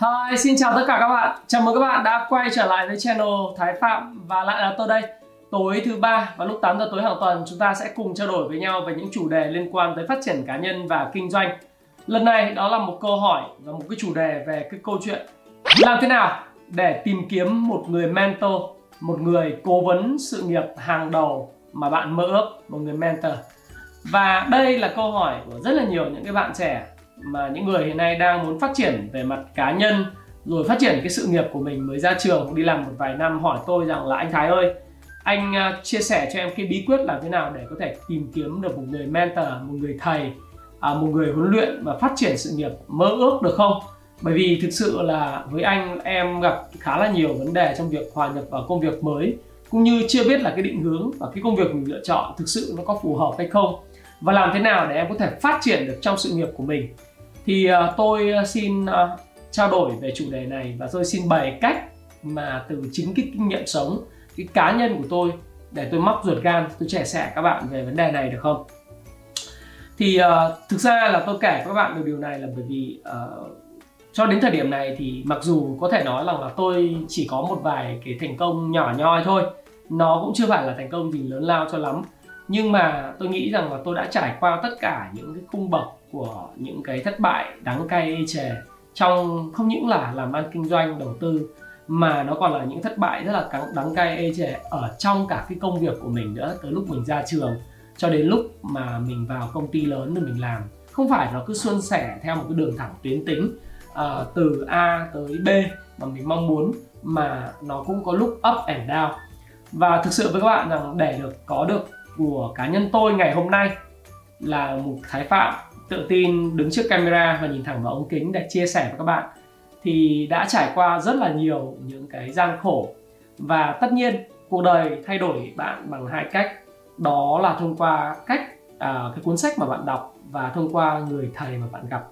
Hi, xin chào tất cả các bạn. Chào mừng các bạn đã quay trở lại với channel Thái Phạm và lại là tôi đây. Tối thứ ba vào lúc 8 giờ tối hàng tuần, chúng ta sẽ cùng trao đổi với nhau về những chủ đề liên quan tới phát triển cá nhân và kinh doanh. Lần này đó là một câu hỏi và một cái chủ đề về cái câu chuyện làm thế nào để tìm kiếm một người mentor, một người cố vấn sự nghiệp hàng đầu mà bạn mơ ước, một người mentor. Và đây là câu hỏi của rất là nhiều những cái bạn trẻ, mà những người hiện nay đang muốn phát triển về mặt cá nhân rồi phát triển cái sự nghiệp của mình, mới ra trường đi làm một vài năm hỏi tôi rằng là anh Thái ơi, anh chia sẻ cho em cái bí quyết làm thế nào để có thể tìm kiếm được một người mentor, một người thầy, một người huấn luyện và phát triển sự nghiệp mơ ước được không? Bởi vì thực sự là với anh, em gặp khá là nhiều vấn đề trong việc hòa nhập vào công việc mới, cũng như chưa biết là cái định hướng và cái công việc mình lựa chọn thực sự nó có phù hợp hay không, và làm thế nào để em có thể phát triển được trong sự nghiệp của mình. Thì tôi xin trao đổi về chủ đề này, và tôi xin bày cách mà từ chính cái kinh nghiệm sống, cái cá nhân của tôi, để tôi móc ruột gan, tôi chia sẻ các bạn về vấn đề này được không? Thì thực ra là tôi kể các bạn về điều này là bởi vì cho đến thời điểm này thì mặc dù có thể nói rằng là tôi chỉ có một vài cái thành công nhỏ nhoi thôi, nó cũng chưa phải là thành công gì lớn lao cho lắm, nhưng mà tôi nghĩ rằng là tôi đã trải qua tất cả những cái cung bậc của những cái thất bại đắng cay chề, trong không những là làm ăn kinh doanh đầu tư mà nó còn là những thất bại rất là đắng cay ê chề ở trong cả cái công việc của mình nữa, tới lúc mình ra trường cho đến lúc mà mình vào công ty lớn rồi mình làm. Không phải nó cứ suôn sẻ theo một cái đường thẳng tuyến tính từ A tới B mà mình mong muốn, mà nó cũng có lúc up and down. Và thực sự với các bạn rằng để có được của cá nhân tôi ngày hôm nay là một Thái Phạm tự tin đứng trước camera và nhìn thẳng vào ống kính để chia sẻ với các bạn, thì đã trải qua rất là nhiều những cái gian khổ. Và tất nhiên cuộc đời thay đổi bạn bằng hai cách, đó là thông qua cái cuốn sách mà bạn đọc và thông qua người thầy mà bạn gặp.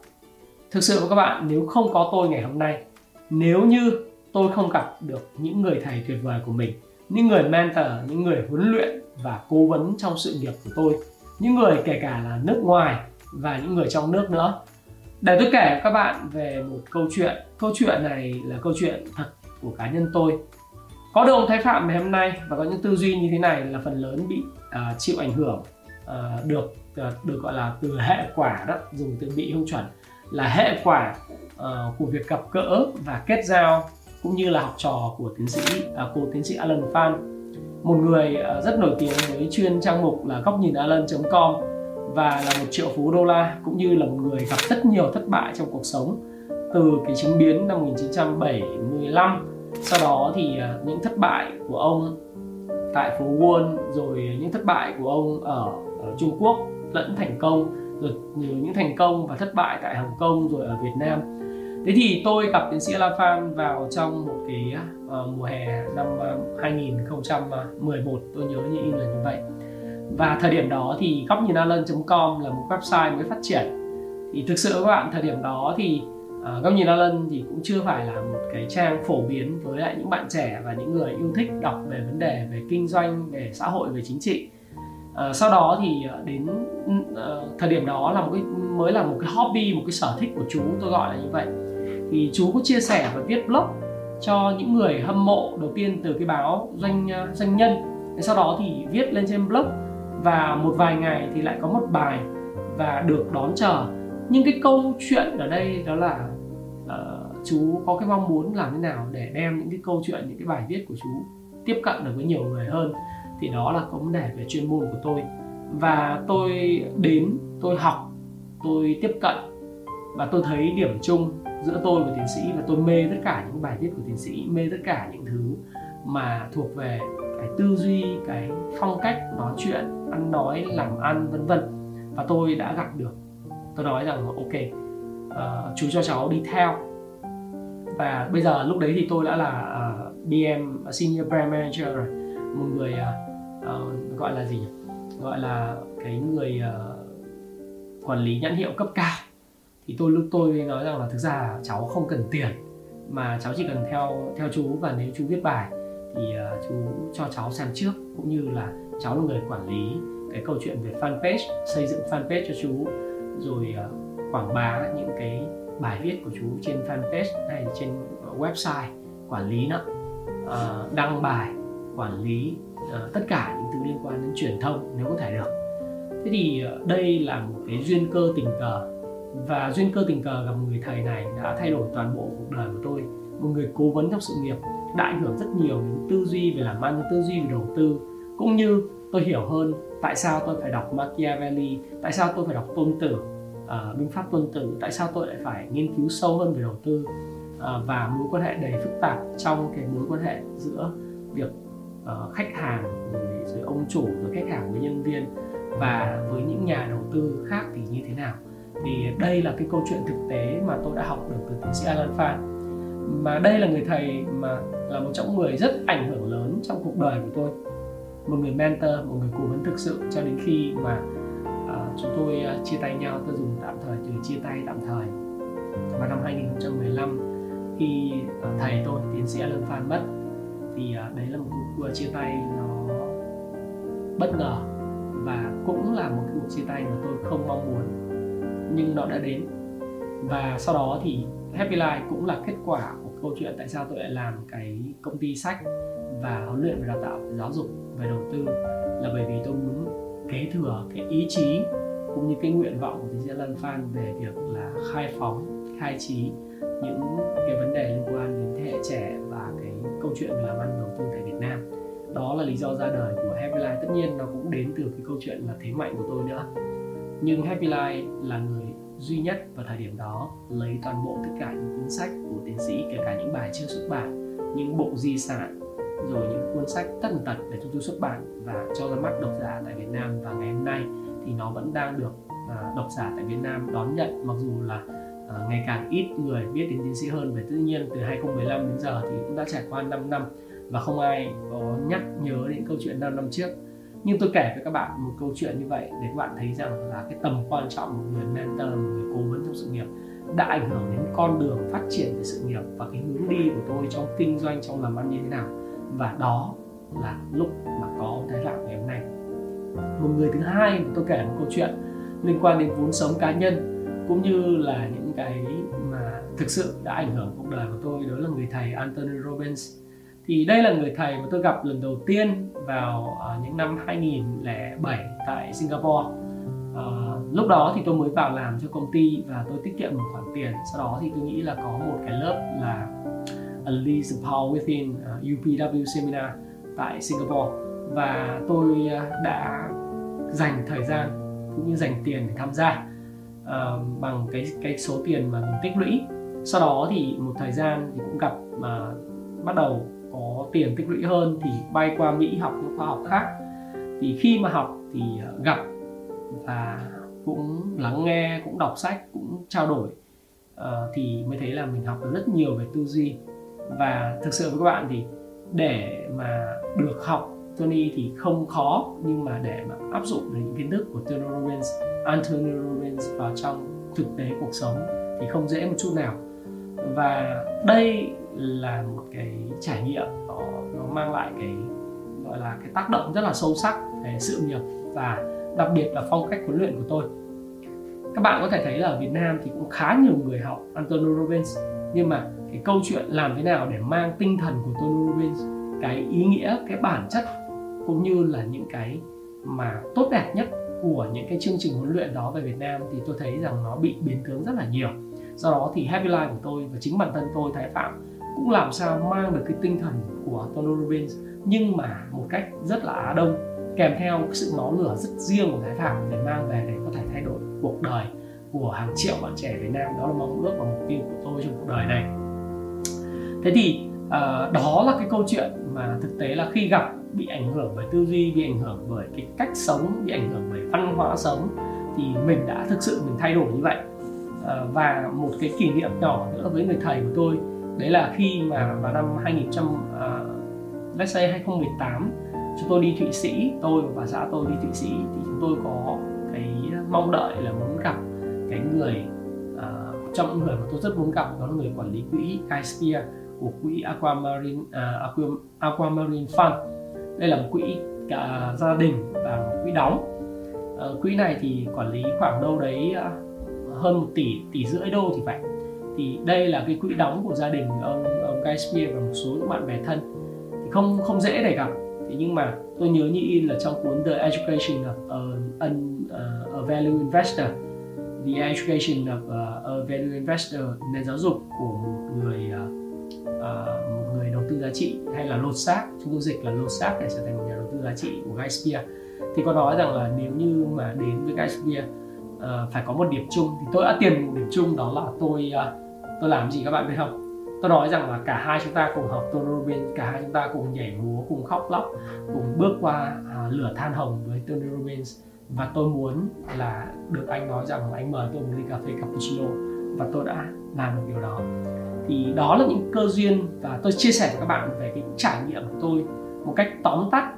Thực sự với các bạn, nếu không có tôi ngày hôm nay, nếu như tôi không gặp được những người thầy tuyệt vời của mình, những người mentor, những người huấn luyện và cố vấn trong sự nghiệp của tôi, những người kể cả là nước ngoài và những người trong nước nữa. Để tôi kể các bạn về một câu chuyện này là câu chuyện thật của cá nhân tôi. Có được ông Thái Phạm ngày hôm nay và có những tư duy như thế này là phần lớn bị chịu ảnh hưởng được gọi là từ hệ quả đó, dùng từ bị không chuẩn, là hệ quả của việc gặp gỡ và kết giao, cũng như là học trò của cô tiến sĩ Alan Phan, một người rất nổi tiếng với chuyên trang mục là gocnhinalan.com và là một triệu phú đô la, cũng như là một người gặp rất nhiều thất bại trong cuộc sống từ cái chính biến năm 1975. Sau đó thì những thất bại của ông tại phố Wall, rồi những thất bại của ông ở Trung Quốc lẫn thành công, rồi những thành công và thất bại tại Hồng Kông rồi ở Việt Nam. Thế thì tôi gặp tiến sĩ Alan Phan vào trong một cái mùa hè năm 2011, tôi nhớ như in là như vậy. Và thời điểm đó thì gocnhinalan.com là một website mới phát triển. Thì thực sự các bạn, thời điểm đó thì gocnhinalan thì cũng chưa phải là một cái trang phổ biến với lại những bạn trẻ và những người yêu thích đọc về vấn đề về kinh doanh, về xã hội, về chính trị. Sau đó thì đến thời điểm đó là mới là một cái hobby, một cái sở thích của chú, tôi gọi là như vậy. Thì chú có chia sẻ và viết blog cho những người hâm mộ, đầu tiên từ cái báo doanh nhân, sau đó thì viết lên trên blog, và một vài ngày thì lại có một bài và được đón chờ. Nhưng cái câu chuyện ở đây đó là chú có cái mong muốn làm thế nào để đem những cái câu chuyện, những cái bài viết của chú tiếp cận được với nhiều người hơn. Thì đó là vấn đề về chuyên môn của tôi. Và tôi đến, tôi học, tôi tiếp cận, và tôi thấy điểm chung giữa tôi và tiến sĩ, và tôi mê tất cả những bài viết của tiến sĩ, mê tất cả những thứ mà thuộc về cái tư duy, cái phong cách nói chuyện, ăn nói, làm ăn, vân vân. Và tôi đã gặp được, tôi nói rằng ok, chú cho cháu đi theo. Và bây giờ lúc đấy thì tôi đã là BM Senior Brand Manager rồi, một người gọi là gì nhỉ? Gọi là cái người quản lý nhãn hiệu cấp cao. Thì tôi nói rằng là thực ra cháu không cần tiền, mà cháu chỉ cần theo chú, và nếu chú viết bài thì chú cho cháu xem trước, cũng như là cháu là người quản lý cái câu chuyện về fanpage, xây dựng fanpage cho chú, rồi quảng bá những cái bài viết của chú trên fanpage hay trên website, quản lý nữa, đăng bài, quản lý tất cả những thứ liên quan đến truyền thông nếu có thể được. Thế thì đây là một cái duyên cơ tình cờ, và duyên cơ tình cờ gặp người thầy này đã thay đổi toàn bộ cuộc đời của tôi. Một người cố vấn trong sự nghiệp đã ảnh hưởng rất nhiều đến tư duy về làm ăn, tư duy về đầu tư, cũng như tôi hiểu hơn tại sao tôi phải đọc Machiavelli, tại sao tôi phải đọc Tôn Tử, binh pháp Tôn Tử, tại sao tôi lại phải nghiên cứu sâu hơn về đầu tư và mối quan hệ đầy phức tạp trong cái mối quan hệ giữa việc khách hàng rồi ông chủ, rồi khách hàng với nhân viên, và với những nhà đầu tư khác thì như thế nào. Thì đây là cái câu chuyện thực tế mà tôi đã học được từ tiến sĩ Alan Phan. Mà đây là người thầy mà là một trong người rất ảnh hưởng lớn trong cuộc đời của tôi, một người mentor, một người cố vấn thực sự, cho đến khi mà chúng tôi chia tay nhau. Tôi dùng tạm thời từ chia tay tạm thời vào năm 2015, khi thầy tôi, tiến sĩ Alan Phan, mất. Thì đấy là một cuộc chia tay nó bất ngờ, và cũng là một cuộc chia tay mà tôi không mong muốn, nhưng nó đã đến. Và sau đó thì Happy Life cũng là kết quả của câu chuyện tại sao tôi lại làm cái công ty sách và huấn luyện về đào tạo, giáo dục về đầu tư, là bởi vì tôi muốn kế thừa cái ý chí cũng như cái nguyện vọng của tiến sĩ Alan Phan về việc là khai phóng, khai trí những cái vấn đề liên quan đến thế hệ trẻ và cái câu chuyện về làm ăn đầu tư tại Việt Nam. Đó là lý do ra đời của Happy Life. Tất nhiên nó cũng đến từ cái câu chuyện là thế mạnh của tôi nữa, nhưng Happy Life là người duy nhất vào thời điểm đó lấy toàn bộ tất cả những cuốn sách của tiến sĩ, kể cả những bài chưa xuất bản, những bộ di sản, rồi những cuốn sách tần tật để chúng tôi xuất bản và cho ra mắt độc giả tại Việt Nam. Và ngày hôm nay thì nó vẫn đang được độc giả tại Việt Nam đón nhận, mặc dù là ngày càng ít người biết đến tiến sĩ hơn. Về tự nhiên từ 2015 đến giờ thì cũng đã trải qua 5 năm và không ai có nhắc nhớ đến câu chuyện 5 năm trước. Nhưng tôi kể với các bạn một câu chuyện như vậy để các bạn thấy rằng là cái tầm quan trọng của người mentor, một người cố vấn trong sự nghiệp đã ảnh hưởng đến con đường phát triển về sự nghiệp và cái hướng đi của tôi trong kinh doanh, trong làm ăn như thế nào. Và đó là lúc mà có Thái Phạm ngày hôm nay. Một người thứ hai mà tôi kể một câu chuyện liên quan đến vốn sống cá nhân, cũng như là những cái mà thực sự đã ảnh hưởng cuộc đời của tôi, đó là người thầy Anthony Robbins. Thì đây là người thầy mà tôi gặp lần đầu tiên vào những năm 2007 tại Singapore. Lúc đó thì tôi mới vào làm cho công ty và tôi tiết kiệm một khoản tiền. Sau đó thì tôi nghĩ là có một cái lớp là Unleash the Power Within UPW Seminar tại Singapore. Và tôi đã dành thời gian cũng như dành tiền để tham gia bằng cái số tiền mà mình tích lũy. Sau đó thì một thời gian thì cũng gặp mà bắt đầu có tiền tích lũy hơn thì bay qua Mỹ học những khoa học khác. Thì khi mà học thì gặp và cũng lắng nghe, cũng đọc sách, cũng trao đổi, thì mới thấy là mình học được rất nhiều về tư duy. Và thực sự với các bạn thì để mà được học Tony thì không khó, nhưng mà để mà áp dụng được những kiến thức của Anthony Robbins vào trong thực tế cuộc sống thì không dễ một chút nào. Và đây là một cái trải nghiệm nó mang lại cái gọi là cái tác động rất là sâu sắc về sự nghiệp và đặc biệt là phong cách huấn luyện của tôi. Các bạn có thể thấy là ở Việt Nam thì cũng khá nhiều người học Anthony Robbins, nhưng mà cái câu chuyện làm thế nào để mang tinh thần của Tony Robbins, cái ý nghĩa, cái bản chất cũng như là những cái mà tốt đẹp nhất của những cái chương trình huấn luyện đó về Việt Nam thì tôi thấy rằng nó bị biến tướng rất là nhiều. Do đó thì Happy Life của tôi và chính bản thân tôi, Thái Phạm, cũng làm sao mang được cái tinh thần của Tony Robbins nhưng mà một cách rất là Á Đông, kèm theo sự máu lửa rất riêng của Thái Phạm để mang về để có thể thay đổi cuộc đời của hàng triệu bạn trẻ Việt Nam. Đó là mong ước và mục tiêu của tôi trong cuộc đời này. Thế thì đó là cái câu chuyện mà thực tế là khi gặp bị ảnh hưởng bởi tư duy, bị ảnh hưởng bởi cái cách sống, bị ảnh hưởng bởi văn hóa sống thì mình đã thực sự mình thay đổi như vậy. Và một cái kỷ niệm nhỏ nữa với người thầy của tôi, đấy là khi mà vào năm 2018 chúng tôi đi Thụy Sĩ, tôi và bà xã tôi đi Thụy Sĩ, thì chúng tôi có cái mong đợi là muốn gặp cái người trong những người mà tôi rất muốn gặp, đó là người quản lý quỹ Guy Spier của quỹ Aquamarine Fund. Đây là một quỹ cả gia đình và một quỹ đóng. Quỹ này thì quản lý khoảng đâu đấy hơn 1 tỷ rưỡi đô thì phải. Thì đây là cái quỹ đóng của gia đình ông Guy Spier và một số những bạn bè thân. Thì không dễ để gặp. Thế nhưng mà tôi nhớ như in là trong cuốn The Education of a Value Investor, The Education of a Value Investor, nền giáo dục của một người đầu tư giá trị, hay là lột xác, chúng tôi dịch là lột xác để trở thành một nhà đầu tư giá trị của Guy Spier, thì có nói rằng là nếu như mà đến với Guy Spier phải có một điểm chung, thì tôi đã tìm một điểm chung, đó là tôi làm gì các bạn biết không? Tôi nói rằng là cả hai chúng ta cùng học Tony Robbins, cả hai chúng ta cùng nhảy múa, cùng khóc lóc, cùng bước qua lửa than hồng với Tony Robbins. Và tôi muốn là được anh nói rằng là anh mời tôi một ly cà phê cappuccino, và tôi đã làm được điều đó. Thì đó là những cơ duyên, và tôi chia sẻ với các bạn về cái trải nghiệm của tôi một cách tóm tắt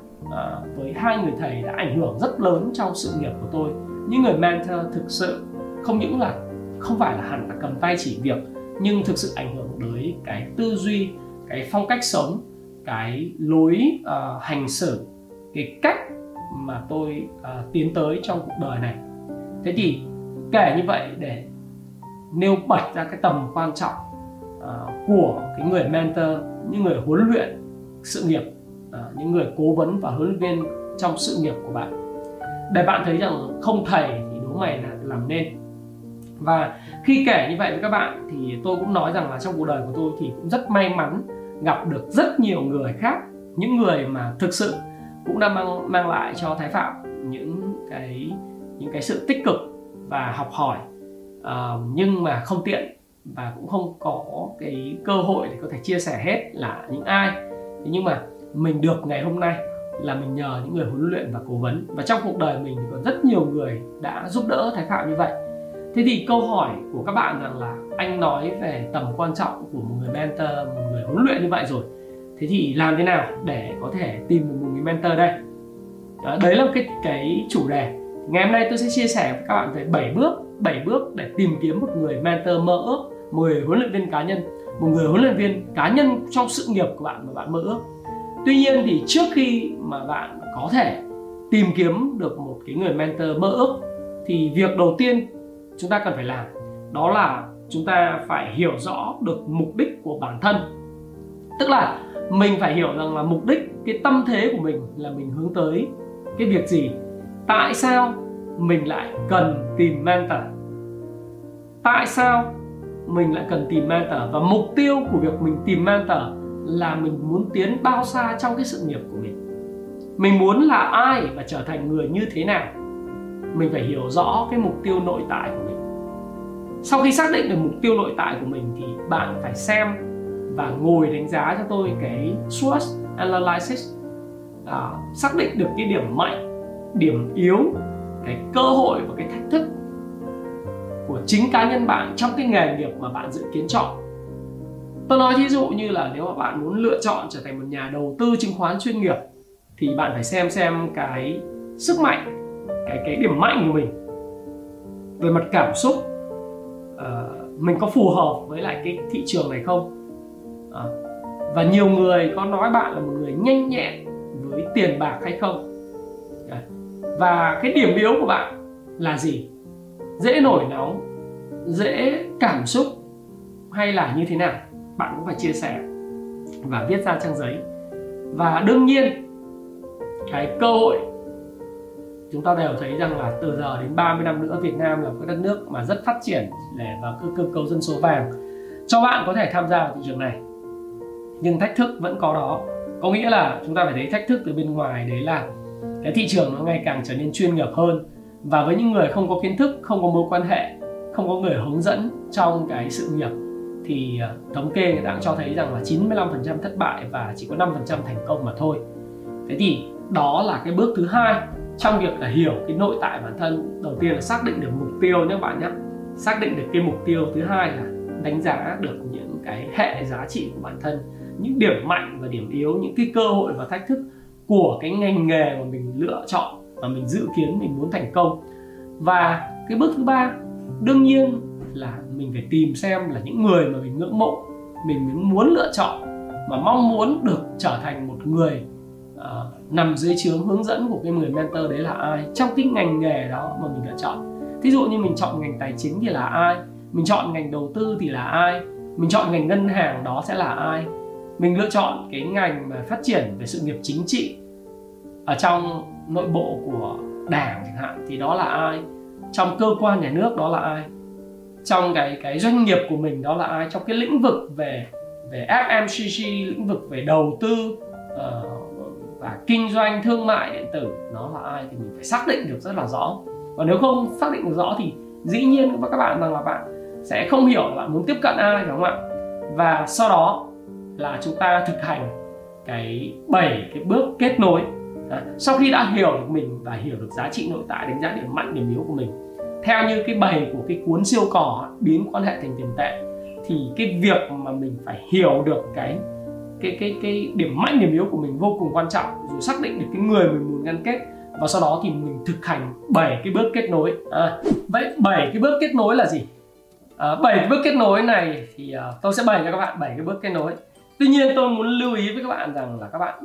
với hai người thầy đã ảnh hưởng rất lớn trong sự nghiệp của tôi. Những người mentor thực sự không những là không phải là hẳn là cầm tay chỉ việc, nhưng thực sự ảnh hưởng tới cái tư duy, cái phong cách sống, cái lối hành xử, cái cách mà tôi tiến tới trong cuộc đời này. Thế thì kể như vậy để nêu bật ra cái tầm quan trọng của cái người mentor, những người huấn luyện sự nghiệp, những người cố vấn và huấn luyện viên trong sự nghiệp của bạn, để bạn thấy rằng không thầy thì đố mày là làm nên. Và khi kể như vậy với các bạn thì tôi cũng nói rằng là trong cuộc đời của tôi thì cũng rất may mắn gặp được rất nhiều người khác, những người mà thực sự cũng đã mang lại cho Thái Phạm những cái sự tích cực và học hỏi, nhưng mà không tiện và cũng không có cái cơ hội để có thể chia sẻ hết là những ai. Thế nhưng mà mình được ngày hôm nay là mình nhờ những người huấn luyện và cố vấn, và trong cuộc đời mình thì có rất nhiều người đã giúp đỡ Thái Phạm như vậy. Thế thì câu hỏi của các bạn rằng là anh nói về tầm quan trọng của một người mentor, một người huấn luyện như vậy rồi, thế thì làm thế nào để có thể tìm được một người mentor đây? Đấy là cái chủ đề. Ngày hôm nay tôi sẽ chia sẻ với các bạn về 7 bước để tìm kiếm một người mentor mơ ước, một người huấn luyện viên cá nhân, một người huấn luyện viên cá nhân trong sự nghiệp của bạn mà bạn mơ ước. Tuy nhiên thì trước khi mà bạn có thể tìm kiếm được một cái người mentor mơ ước, thì việc đầu tiên chúng ta cần phải làm, đó là chúng ta phải hiểu rõ được mục đích của bản thân. Tức là mình phải hiểu rằng là mục đích, cái tâm thế của mình là mình hướng tới cái việc gì. Tại sao mình lại cần tìm mentor? Tại sao mình lại cần tìm mentor? Và mục tiêu của việc mình tìm mentor là mình muốn tiến bao xa trong cái sự nghiệp của mình. Mình muốn là ai và trở thành người như thế nào. Mình phải hiểu rõ cái mục tiêu nội tại của mình. Sau khi xác định được mục tiêu nội tại của mình thì bạn phải xem và ngồi đánh giá cho tôi cái SWOT analysis, xác định được cái điểm mạnh, điểm yếu, cái cơ hội và cái thách thức của chính cá nhân bạn trong cái nghề nghiệp mà bạn dự kiến chọn. Tôi nói thí dụ như là nếu mà bạn muốn lựa chọn trở thành một nhà đầu tư chứng khoán chuyên nghiệp thì bạn phải xem cái sức mạnh, cái điểm mạnh của mình về mặt cảm xúc, mình có phù hợp với lại cái thị trường này không. Và nhiều người có nói bạn là một người nhanh nhẹn với tiền bạc hay không. Và cái điểm yếu của bạn là gì? Dễ nổi nóng, dễ cảm xúc hay là như thế nào? Bạn cũng phải chia sẻ và viết ra trang giấy. Và đương nhiên cái cơ hội, chúng ta đều thấy rằng là từ giờ đến 30 năm nữa Việt Nam là một cái đất nước mà rất phát triển và cơ cấu dân số vàng, cho bạn có thể tham gia vào thị trường này. Nhưng thách thức vẫn có đó. Có nghĩa là chúng ta phải thấy thách thức từ bên ngoài, đấy là cái thị trường nó ngày càng trở nên chuyên nghiệp hơn. Và với những người không có kiến thức, không có mối quan hệ, không có người hướng dẫn trong cái sự nghiệp, thì thống kê người ta cũng cho thấy rằng là 95% thất bại và chỉ có 5% thành công mà thôi. Thế thì đó là cái bước thứ hai trong việc là hiểu cái nội tại bản thân. Đầu tiên là xác định được mục tiêu nhé bạn nhé. xác định được cái mục tiêu. Thứ hai là đánh giá được những cái hệ giá trị của bản thân, những điểm mạnh và điểm yếu, những cái cơ hội và thách thức của cái ngành nghề mà mình lựa chọn, mà mình dự kiến mình muốn thành công. Và cái bước thứ ba đương nhiên là mình phải tìm xem là những người mà mình ngưỡng mộ, mình muốn lựa chọn mà mong muốn được trở thành một người nằm dưới trướng hướng dẫn của cái người mentor đấy là ai trong cái ngành nghề đó mà mình đã chọn. Thí dụ như mình chọn ngành tài chính thì là ai, mình chọn ngành đầu tư thì là ai, mình chọn ngành ngân hàng đó sẽ là ai, mình lựa chọn cái ngành mà phát triển về sự nghiệp chính trị ở trong nội bộ của đảng chẳng hạn thì đó là ai, trong cơ quan nhà nước đó là ai, trong cái doanh nghiệp của mình đó là ai, trong cái lĩnh vực về FMCG, lĩnh vực về đầu tư và kinh doanh thương mại điện tử nó là ai, thì mình phải xác định được rất là rõ. Và nếu không xác định được rõ thì dĩ nhiên các bạn rằng là bạn sẽ không hiểu bạn muốn tiếp cận ai, phải không ạ? Và sau đó là chúng ta thực hành cái 7 cái bước kết nối. Sau khi đã hiểu được mình và hiểu được giá trị nội tại, đánh giá điểm mạnh điểm yếu của mình theo như cái 7 của cái cuốn Siêu Cò biến quan hệ thành tiền tệ, thì cái việc mà mình phải hiểu được cái điểm mạnh điểm yếu của mình vô cùng quan trọng, rồi xác định được cái người mình muốn gắn kết và sau đó thì mình thực hành 7 cái bước kết nối. Vậy 7 cái bước kết nối là gì? 7 cái bước kết nối này thì tôi sẽ bày cho các bạn 7 cái bước kết nối. Tuy nhiên tôi muốn lưu ý với các bạn rằng là các bạn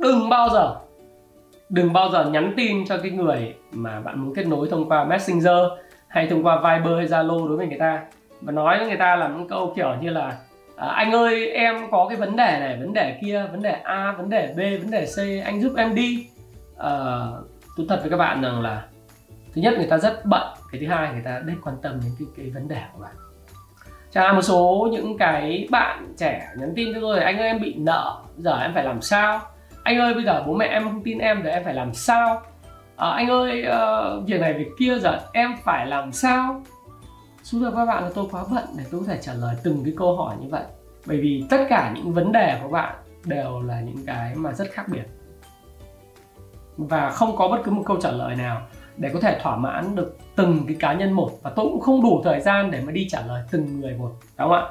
đừng bao giờ nhắn tin cho cái người mà bạn muốn kết nối thông qua Messenger hay thông qua Viber hay Zalo đối với người ta và nói với người ta là những câu kiểu như là anh ơi em có cái vấn đề này, vấn đề kia, vấn đề A, vấn đề B, vấn đề C, anh giúp em đi. Tôi thật với các bạn rằng là thứ nhất người ta rất bận, cái thứ hai người ta đếch quan tâm đến cái vấn đề của bạn. Chẳng hạn một số những cái bạn trẻ nhắn tin cho tôi là anh ơi em bị nợ, giờ em phải làm sao, anh ơi bây giờ bố mẹ em không tin em, giờ em phải làm sao, anh ơi việc này việc kia giờ em phải làm sao. Xin lỗi các bạn là tôi quá bận để tôi có thể trả lời từng cái câu hỏi như vậy, bởi vì tất cả những vấn đề của bạn đều là những cái mà rất khác biệt và không có bất cứ một câu trả lời nào để có thể thỏa mãn được từng cái cá nhân một, và tôi cũng không đủ thời gian để mà đi trả lời từng người một, đúng không ạ?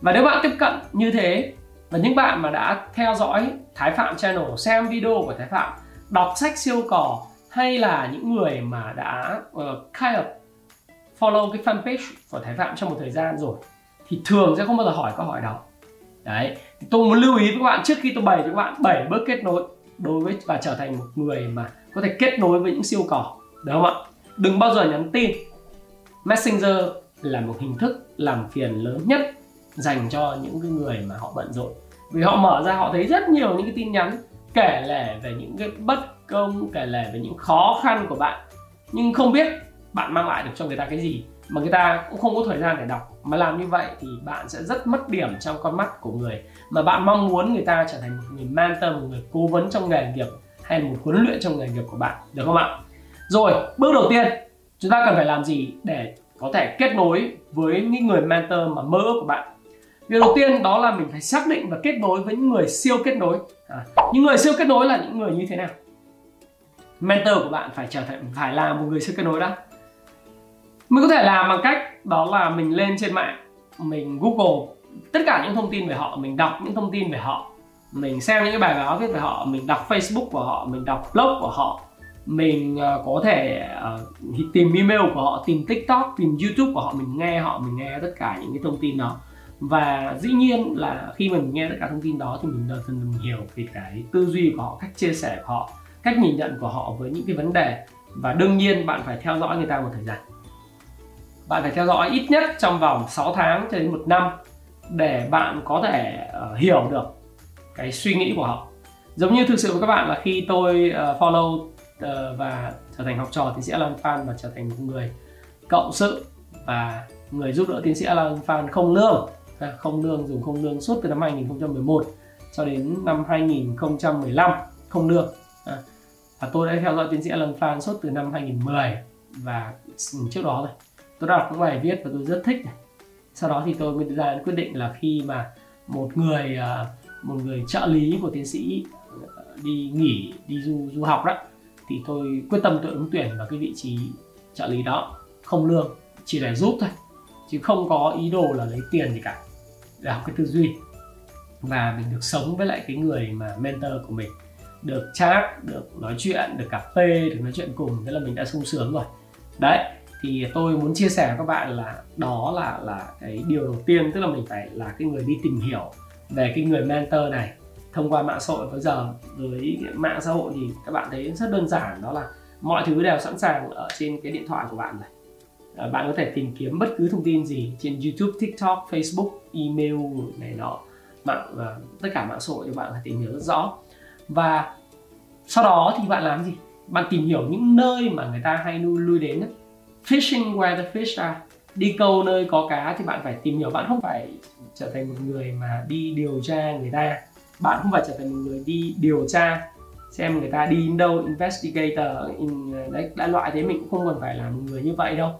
Và nếu bạn tiếp cận như thế, và những bạn mà đã theo dõi Thái Phạm Channel, xem video của Thái Phạm, đọc sách Siêu Cò, hay là những người mà đã follow cái fanpage của Thái Phạm trong một thời gian rồi, thì thường sẽ không bao giờ hỏi câu hỏi đó. Đấy, thì tôi muốn lưu ý với các bạn trước khi tôi bày cho các bạn 7 bước kết nối đối với và trở thành một người mà có thể kết nối với những siêu cò, đúng không ạ? Đừng bao giờ nhắn tin. Messenger là một hình thức làm phiền lớn nhất dành cho những cái người mà họ bận rộn, vì họ mở ra họ thấy rất nhiều những cái tin nhắn kể lể về những cái bất công, kể lể về những khó khăn của bạn, nhưng không biết bạn mang lại được cho người ta cái gì mà người ta cũng không có thời gian để đọc. Mà làm như vậy thì bạn sẽ rất mất điểm trong con mắt của người mà bạn mong muốn người ta trở thành một người mentor, một người cố vấn trong nghề nghiệp hay một huấn luyện trong nghề nghiệp của bạn, được không ạ? Rồi, bước đầu tiên chúng ta cần phải làm gì để có thể kết nối với những người mentor mà mơ ước của bạn? Việc đầu tiên đó là mình phải xác định và kết nối với những người siêu kết nối. Những người siêu kết nối là những người như thế nào? Mentor của bạn phải là một người siêu kết nối đó. Mình có thể làm bằng cách đó là mình lên trên mạng, mình Google tất cả những thông tin về họ, mình đọc những thông tin về họ, mình xem những cái bài báo viết về họ, mình đọc Facebook của họ, mình đọc blog của họ, mình có thể tìm email của họ, tìm TikTok, tìm YouTube của họ, mình nghe tất cả những cái thông tin đó. Và dĩ nhiên là khi mình nghe tất cả thông tin đó thì mình dần dần hiểu về cái tư duy của họ, cách chia sẻ của họ, cách nhìn nhận của họ với những cái vấn đề. Và đương nhiên bạn phải theo dõi người ta một thời gian. Bạn phải theo dõi ít nhất trong vòng 6 tháng cho đến 1 năm để bạn có thể hiểu được cái suy nghĩ của họ. Giống như thực sự với các bạn là khi tôi follow và trở thành học trò tiến sĩ Alan Phan và trở thành một người cộng sự và người giúp đỡ tiến sĩ Alan Phan không lương suốt từ năm 2011 cho đến năm 2015 không lương. Và tôi đã theo dõi tiến sĩ Alan Phan suốt từ năm 2010 và trước đó rồi. Tôi đọc những bài viết và tôi rất thích. Sau đó thì tôi mới ra quyết định là khi mà một người trợ lý của tiến sĩ đi nghỉ, đi du học đó, thì tôi quyết tâm tôi ứng tuyển vào cái vị trí trợ lý đó không lương, chỉ để giúp thôi, chứ không có ý đồ là lấy tiền gì cả, để học cái tư duy. Và mình được sống với lại cái người mà mentor của mình, được chat, được nói chuyện, được cà phê, được nói chuyện cùng, thế là mình đã sung sướng rồi. Đấy, thì tôi muốn chia sẻ với các bạn là đó là cái điều đầu tiên, tức là mình phải là cái người đi tìm hiểu về cái người mentor này thông qua mạng xã hội. Bây giờ với mạng xã hội thì các bạn thấy rất đơn giản, đó là mọi thứ đều sẵn sàng ở trên cái điện thoại của bạn này. Bạn có thể tìm kiếm bất cứ thông tin gì trên YouTube, TikTok, Facebook, email này nọ, tất cả mạng xã hội cho bạn phải tìm hiểu rất rõ. Và sau đó thì bạn làm gì? Bạn tìm hiểu những nơi mà người ta hay lui đến. Fishing where the fish are. Đi câu nơi có cá thì bạn phải tìm hiểu. Bạn không phải trở thành một người mà đi điều tra người ta. Bạn không phải trở thành một người đi điều tra xem người ta đi đến đâu, investigator. Đấy, đã loại thế mình cũng không còn phải là một người như vậy đâu.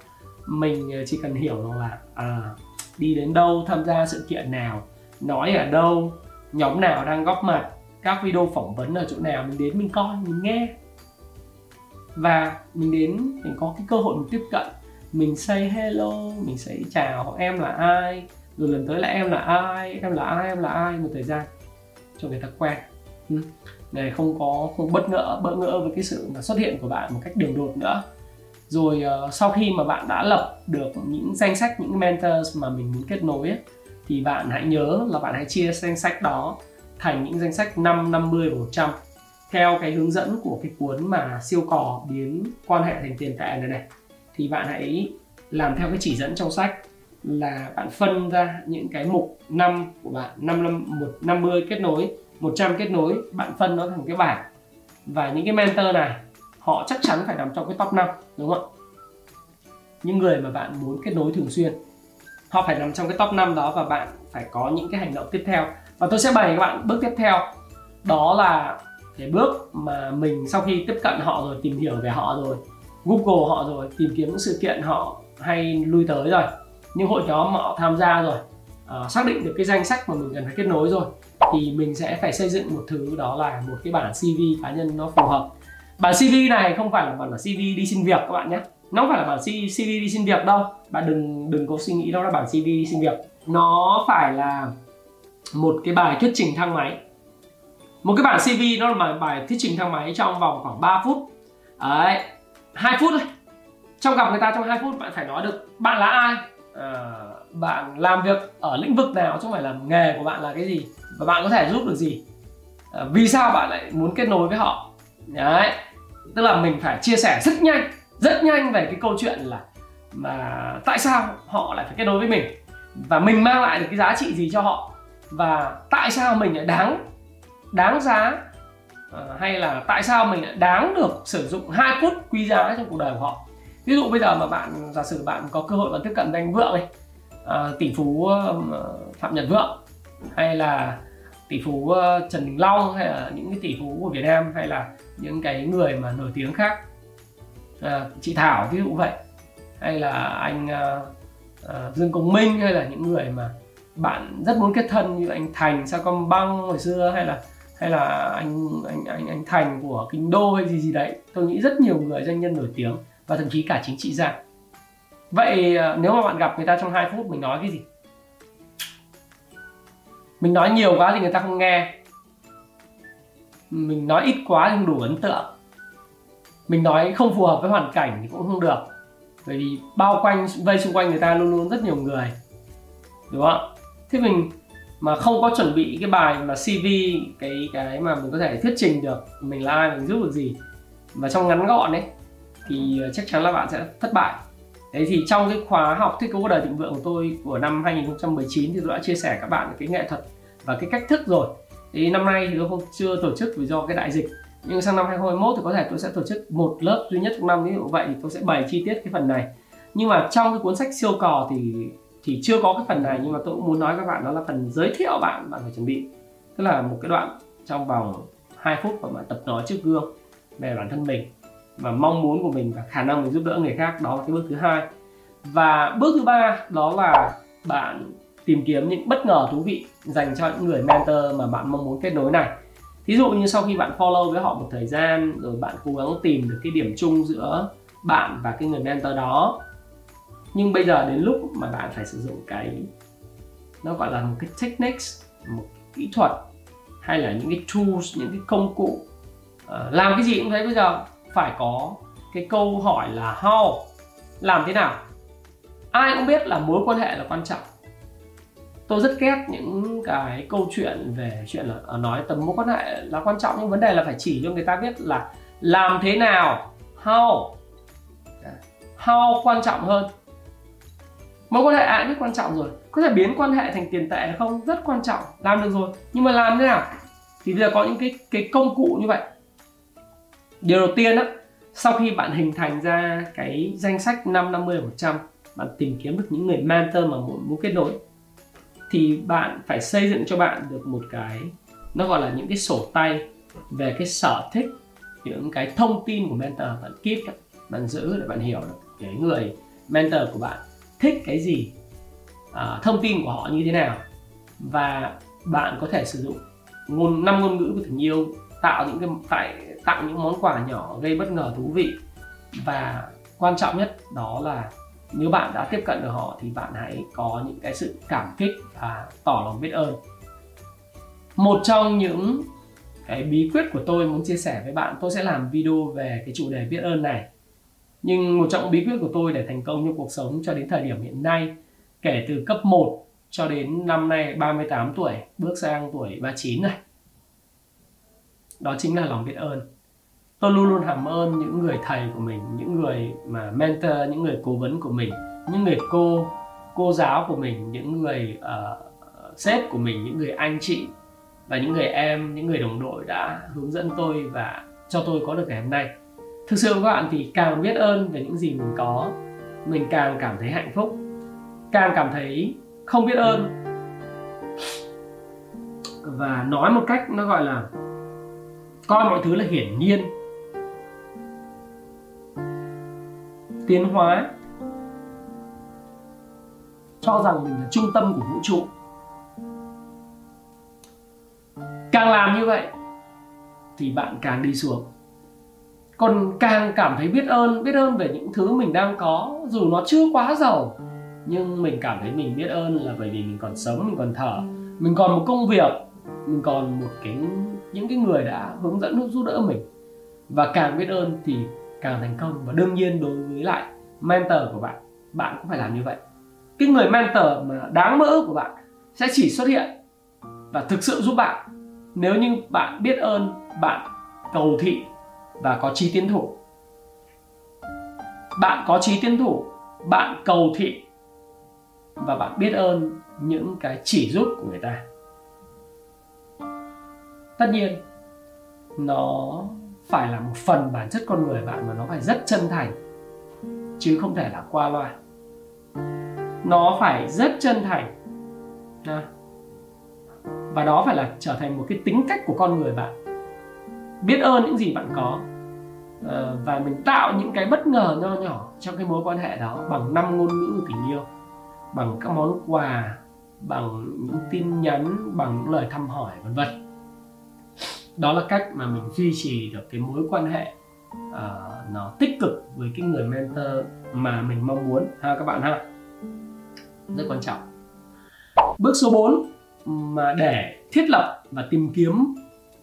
Mình chỉ cần hiểu rằng là đi đến đâu, tham gia sự kiện nào, nói ở đâu, nhóm nào đang góp mặt, các video phỏng vấn ở chỗ nào, mình đến mình coi, mình nghe. Và mình đến, mình có cái cơ hội mình tiếp cận. Mình say hello, mình sẽ chào em là ai, rồi lần tới là em là ai, em là ai, em là ai. Một thời gian cho người ta quen, này không bỡ ngỡ với cái sự mà xuất hiện của bạn một cách đường đột nữa. Rồi sau khi mà bạn đã lập được những danh sách, những mentors mà mình muốn kết nối ấy, thì bạn hãy nhớ là bạn hãy chia danh sách đó thành những danh sách 5, 50 và 100 theo cái hướng dẫn của cái cuốn mà Siêu Cò biến quan hệ thành tiền tệ này này. Thì bạn hãy làm theo cái chỉ dẫn trong sách, là bạn phân ra những cái mục 5 của bạn, 50 kết nối, 100 kết nối, bạn phân nó thành cái bảng. Và những cái mentor này họ chắc chắn phải nằm trong cái top 5, đúng không ạ? Những người mà bạn muốn kết nối thường xuyên họ phải nằm trong cái top 5 đó, và bạn phải có những cái hành động tiếp theo. Và tôi sẽ bày các bạn bước tiếp theo, đó là cái bước mà mình sau khi tiếp cận họ rồi, tìm hiểu về họ rồi, Google họ rồi, tìm kiếm những sự kiện họ hay lui tới rồi, những hội nhóm họ tham gia rồi, xác định được cái danh sách mà mình cần phải kết nối rồi, thì mình sẽ phải xây dựng một thứ, đó là một cái bản CV cá nhân nó phù hợp. Bản CV này không phải là bản CV đi xin việc các bạn nhé, nó không phải là bản CV đi xin việc đâu. Bạn đừng có suy nghĩ đó là bản CV đi xin việc. Nó phải là một cái bài thuyết trình thang máy. Một cái bản CV nó là bài thuyết trình thang máy trong vòng khoảng 3 phút. Đấy, 2 phút thôi. Trong gặp người ta trong 2 phút bạn phải nói được bạn là ai, bạn làm việc ở lĩnh vực nào chứ không phải là nghề của bạn là cái gì, và bạn có thể giúp được gì, vì sao bạn lại muốn kết nối với họ. Đấy, tức là mình phải chia sẻ rất nhanh về cái câu chuyện là mà tại sao họ lại phải kết nối với mình, và mình mang lại được cái giá trị gì cho họ, và tại sao mình lại đáng giá, hay là tại sao mình lại đáng được sử dụng 2 phút quý giá trong cuộc đời của họ. Ví dụ bây giờ mà bạn, giả sử bạn có cơ hội bạn tiếp cận với anh Vượng này, tỷ phú Phạm Nhật Vượng, hay là tỷ phú Trần Đình Long, hay là những cái tỷ phú của Việt Nam, hay là những cái người mà nổi tiếng khác, chị Thảo ví dụ vậy, hay là anh Dương Công Minh, hay là những người mà bạn rất muốn kết thân như anh Thành Sacombank hồi xưa, hay là anh Thành của Kinh Đô hay gì đấy. Tôi nghĩ rất nhiều người doanh nhân nổi tiếng và thậm chí cả chính trị gia. Vậy nếu mà bạn gặp người ta trong 2 phút mình nói cái gì? Mình nói nhiều quá thì người ta không nghe, mình nói ít quá thì không đủ ấn tượng, mình nói không phù hợp với hoàn cảnh thì cũng không được, bởi vì bao quanh vây xung quanh người ta luôn luôn rất nhiều người, đúng không? Thế mình mà không có chuẩn bị cái bài mà CV, cái mà mình có thể thuyết trình được mình là ai, mình giúp được gì, và trong ngắn gọn ấy, thì chắc chắn là bạn sẽ thất bại. Đấy, thì trong cái khóa học Thiết Cấu Cuộc Đời Thịnh Vượng của tôi của năm 2019 thì tôi đã chia sẻ các bạn cái nghệ thuật và cái cách thức rồi. Thì năm nay thì tôi chưa tổ chức vì do cái đại dịch, nhưng sang năm 2021 thì có thể tôi sẽ tổ chức một lớp duy nhất trong năm, ví dụ vậy, thì tôi sẽ bày chi tiết cái phần này. Nhưng mà trong cái cuốn sách Siêu Cò thì chưa có cái phần này, nhưng mà tôi cũng muốn nói với các bạn, đó là phần giới thiệu bạn phải chuẩn bị, tức là một cái đoạn trong vòng 2 phút mà bạn tập nói trước gương về bản thân mình và mong muốn của mình và khả năng mình giúp đỡ người khác. Đó là cái bước thứ 2. Và bước thứ 3 đó là bạn tìm kiếm những bất ngờ thú vị dành cho những người mentor mà bạn mong muốn kết nối này. Thí dụ như sau khi bạn follow với họ một thời gian rồi, bạn cố gắng tìm được cái điểm chung giữa bạn và cái người mentor đó, Nhưng bây giờ đến lúc mà bạn phải sử dụng cái, nó gọi là một cái techniques, một cái kỹ thuật, hay là những cái tools, những cái công cụ. Làm cái gì cũng thấy bây giờ phải có cái câu hỏi là how, làm thế nào. Ai cũng biết là mối quan hệ là quan trọng. Tôi rất ghét những cái câu chuyện về chuyện là nói tầm mối quan hệ là quan trọng, nhưng vấn đề là phải chỉ cho người ta biết là làm thế nào, how. How quan trọng hơn. Mối quan hệ ai cũng quan trọng rồi. Có thể biến quan hệ thành tiền tệ không? Rất quan trọng, làm được rồi. Nhưng mà làm thế nào? Thì bây giờ có những cái công cụ như vậy. Điều đầu tiên đó, sau khi bạn hình thành ra cái danh sách 5, 50, 100, bạn tìm kiếm được những người mentor mà muốn kết nối, thì bạn phải xây dựng cho bạn được một cái, nó gọi là những cái sổ tay về cái sở thích, những cái thông tin của mentor. Bạn keep đó, bạn giữ để bạn hiểu được cái người mentor của bạn thích cái gì, thông tin của họ như thế nào. Và bạn có thể sử dụng 5 ngôn ngữ của tình yêu, tạo những món quà nhỏ gây bất ngờ thú vị. Và quan trọng nhất đó là nếu bạn đã tiếp cận được họ thì bạn hãy có những cái sự cảm kích và tỏ lòng biết ơn. Một trong những cái bí quyết của tôi muốn chia sẻ với bạn, tôi sẽ làm video về cái chủ đề biết ơn này. Nhưng một trong bí quyết của tôi để thành công trong cuộc sống cho đến thời điểm hiện nay, kể từ cấp 1 cho đến năm nay 38 tuổi, bước sang tuổi 39 này, đó chính là lòng biết ơn. Tôi luôn luôn cảm ơn những người thầy của mình, những người mà mentor, những người cố vấn của mình, những người cô giáo của mình, những người sếp của mình, những người anh chị và những người em, những người đồng đội đã hướng dẫn tôi và cho tôi có được ngày hôm nay. Thực sự các bạn, thì càng biết ơn về những gì mình có, mình càng cảm thấy hạnh phúc. Càng cảm thấy không biết ơn, và nói một cách nó gọi là coi mọi thứ là hiển nhiên, tiến hóa, cho rằng mình là trung tâm của vũ trụ. Càng làm như vậy thì bạn càng đi xuống. Còn càng cảm thấy biết ơn về những thứ mình đang có, dù nó chưa quá giàu, nhưng mình cảm thấy mình biết ơn là bởi vì mình còn sống, mình còn thở, mình còn một công việc, mình còn một cái, những cái người đã hướng dẫn giúp đỡ mình. Và càng biết ơn thì càng thành công. Và đương nhiên đối với lại mentor của bạn, bạn cũng phải làm như vậy. Cái người mentor mà đáng mơ ước của bạn sẽ chỉ xuất hiện và thực sự giúp bạn nếu như bạn biết ơn, bạn cầu thị và có chí tiến thủ. Bạn có chí tiến thủ, bạn cầu thị và bạn biết ơn những cái chỉ giúp của người ta. Tất nhiên nó phải là một phần bản chất con người bạn, mà nó phải rất chân thành, chứ không thể là qua loa. Nó phải rất chân thành, và đó phải là trở thành một cái tính cách của con người bạn. Biết ơn những gì bạn có, và mình tạo những cái bất ngờ nho nhỏ trong cái mối quan hệ đó bằng 5 ngôn ngữ của tình yêu, bằng các món quà, bằng những tin nhắn, bằng những lời thăm hỏi, vân vân. Đó là cách mà mình duy trì được cái mối quan hệ nó tích cực với cái người mentor mà mình mong muốn ha các bạn ha. Rất quan trọng. Bước số 4 mà để thiết lập và tìm kiếm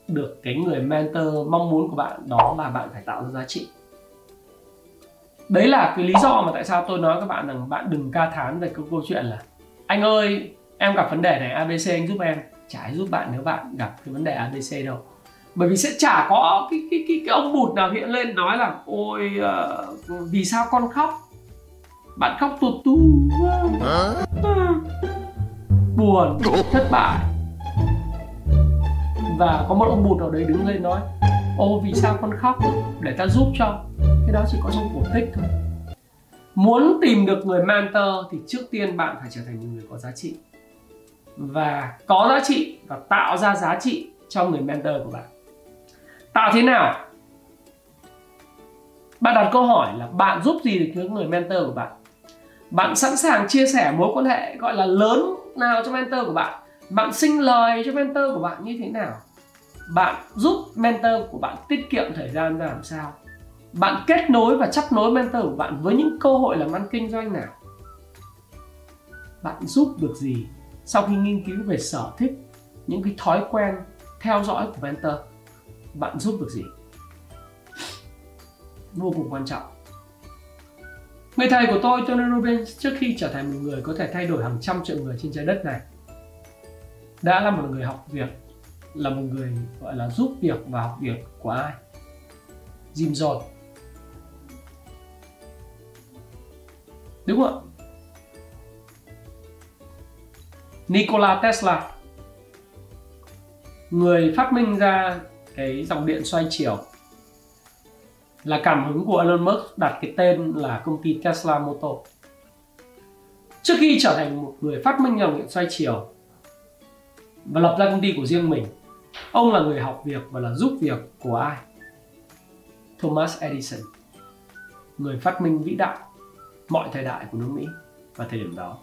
được cái người mentor mong muốn của bạn, đó là bạn phải tạo ra giá trị. Đấy là cái lý do mà tại sao tôi nói các bạn rằng bạn đừng ca thán về cái câu chuyện là anh ơi, em gặp vấn đề này ABC anh giúp em. Chả ai giúp bạn nếu bạn gặp cái vấn đề ABC đâu. Bởi vì sẽ chả có cái ông bụt nào hiện lên nói là ôi vì sao con khóc, bạn khóc tụt tu, buồn, thất bại. Và có một ông bụt nào đấy đứng lên nói ô vì sao con khóc, để ta giúp cho. Cái đó chỉ có trong cổ tích thôi. Muốn tìm được người mentor thì trước tiên bạn phải trở thành một người có giá trị. Và có giá trị và tạo ra giá trị cho người mentor của bạn. Tạo thế nào? Bạn đặt câu hỏi là bạn giúp gì được với người mentor của bạn? Bạn sẵn sàng chia sẻ mối quan hệ gọi là lớn nào cho mentor của bạn? Bạn sinh lời cho mentor của bạn như thế nào? Bạn giúp mentor của bạn tiết kiệm thời gian ra làm sao? Bạn kết nối và chấp nối mentor của bạn với những cơ hội làm ăn kinh doanh nào? bạn giúp được gì? Sau khi nghiên cứu về sở thích, những cái thói quen theo dõi của mentor, bạn giúp được gì? Vô cùng quan trọng. Người thầy của tôi, Tony Robbins, trước khi trở thành một người có thể thay đổi hàng trăm triệu người trên trái đất này, đã là một người học việc, là một người gọi là giúp việc và học việc của ai? Jim Jones. Đúng không ạ? Nikola Tesla, người phát minh ra cái dòng điện xoay chiều, là cảm hứng của Elon Musk đặt cái tên là công ty Tesla Motor. Trước khi trở thành một người phát minh dòng điện xoay chiều và lập ra công ty của riêng mình, ông là người học việc và là giúp việc của ai? Thomas Edison, người phát minh vĩ đại mọi thời đại của nước Mỹ vào thời điểm đó.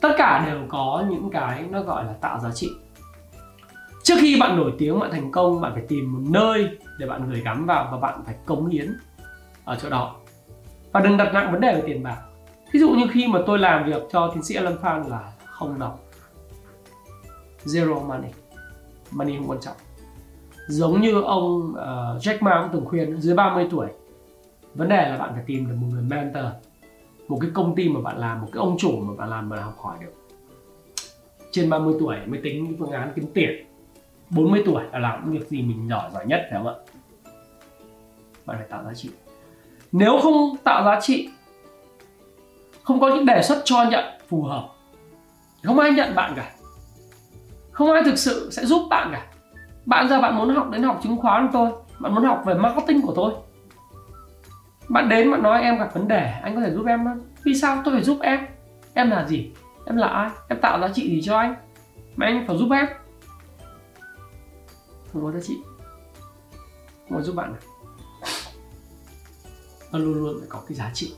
Tất cả đều có những cái nó gọi là tạo giá trị. Trước khi bạn nổi tiếng, bạn thành công, bạn phải tìm một nơi để bạn gửi gắm vào và bạn phải cống hiến ở chỗ đó. Và đừng đặt nặng vấn đề về tiền bạc. Ví dụ như khi mà tôi làm việc cho tiến sĩ Alan Phan là không đồng. Zero money. Money không quan trọng. Giống như ông Jack Ma cũng từng khuyên, dưới 30 tuổi, vấn đề là bạn phải tìm được một người mentor, một cái công ty mà bạn làm, một cái ông chủ mà bạn làm mà học hỏi được. Trên 30 tuổi mới tính những phương án kiếm tiền. 40 tuổi là làm việc gì mình giỏi nhất, phải không ạ? Bạn phải tạo giá trị. Nếu không tạo giá trị, không có những đề xuất cho nhận phù hợp, không ai nhận bạn cả, không ai thực sự sẽ giúp bạn cả. Bạn ra bạn muốn học đến học chứng khoán của tôi, bạn muốn học về marketing của tôi, bạn đến bạn nói em gặp vấn đề, anh có thể giúp em không? Vì sao tôi phải giúp em? Em là gì? Em là ai? Em tạo giá trị gì cho anh mà anh phải giúp em? Không có giá trị, không có giúp bạn nào. Và luôn luôn phải có cái giá trị,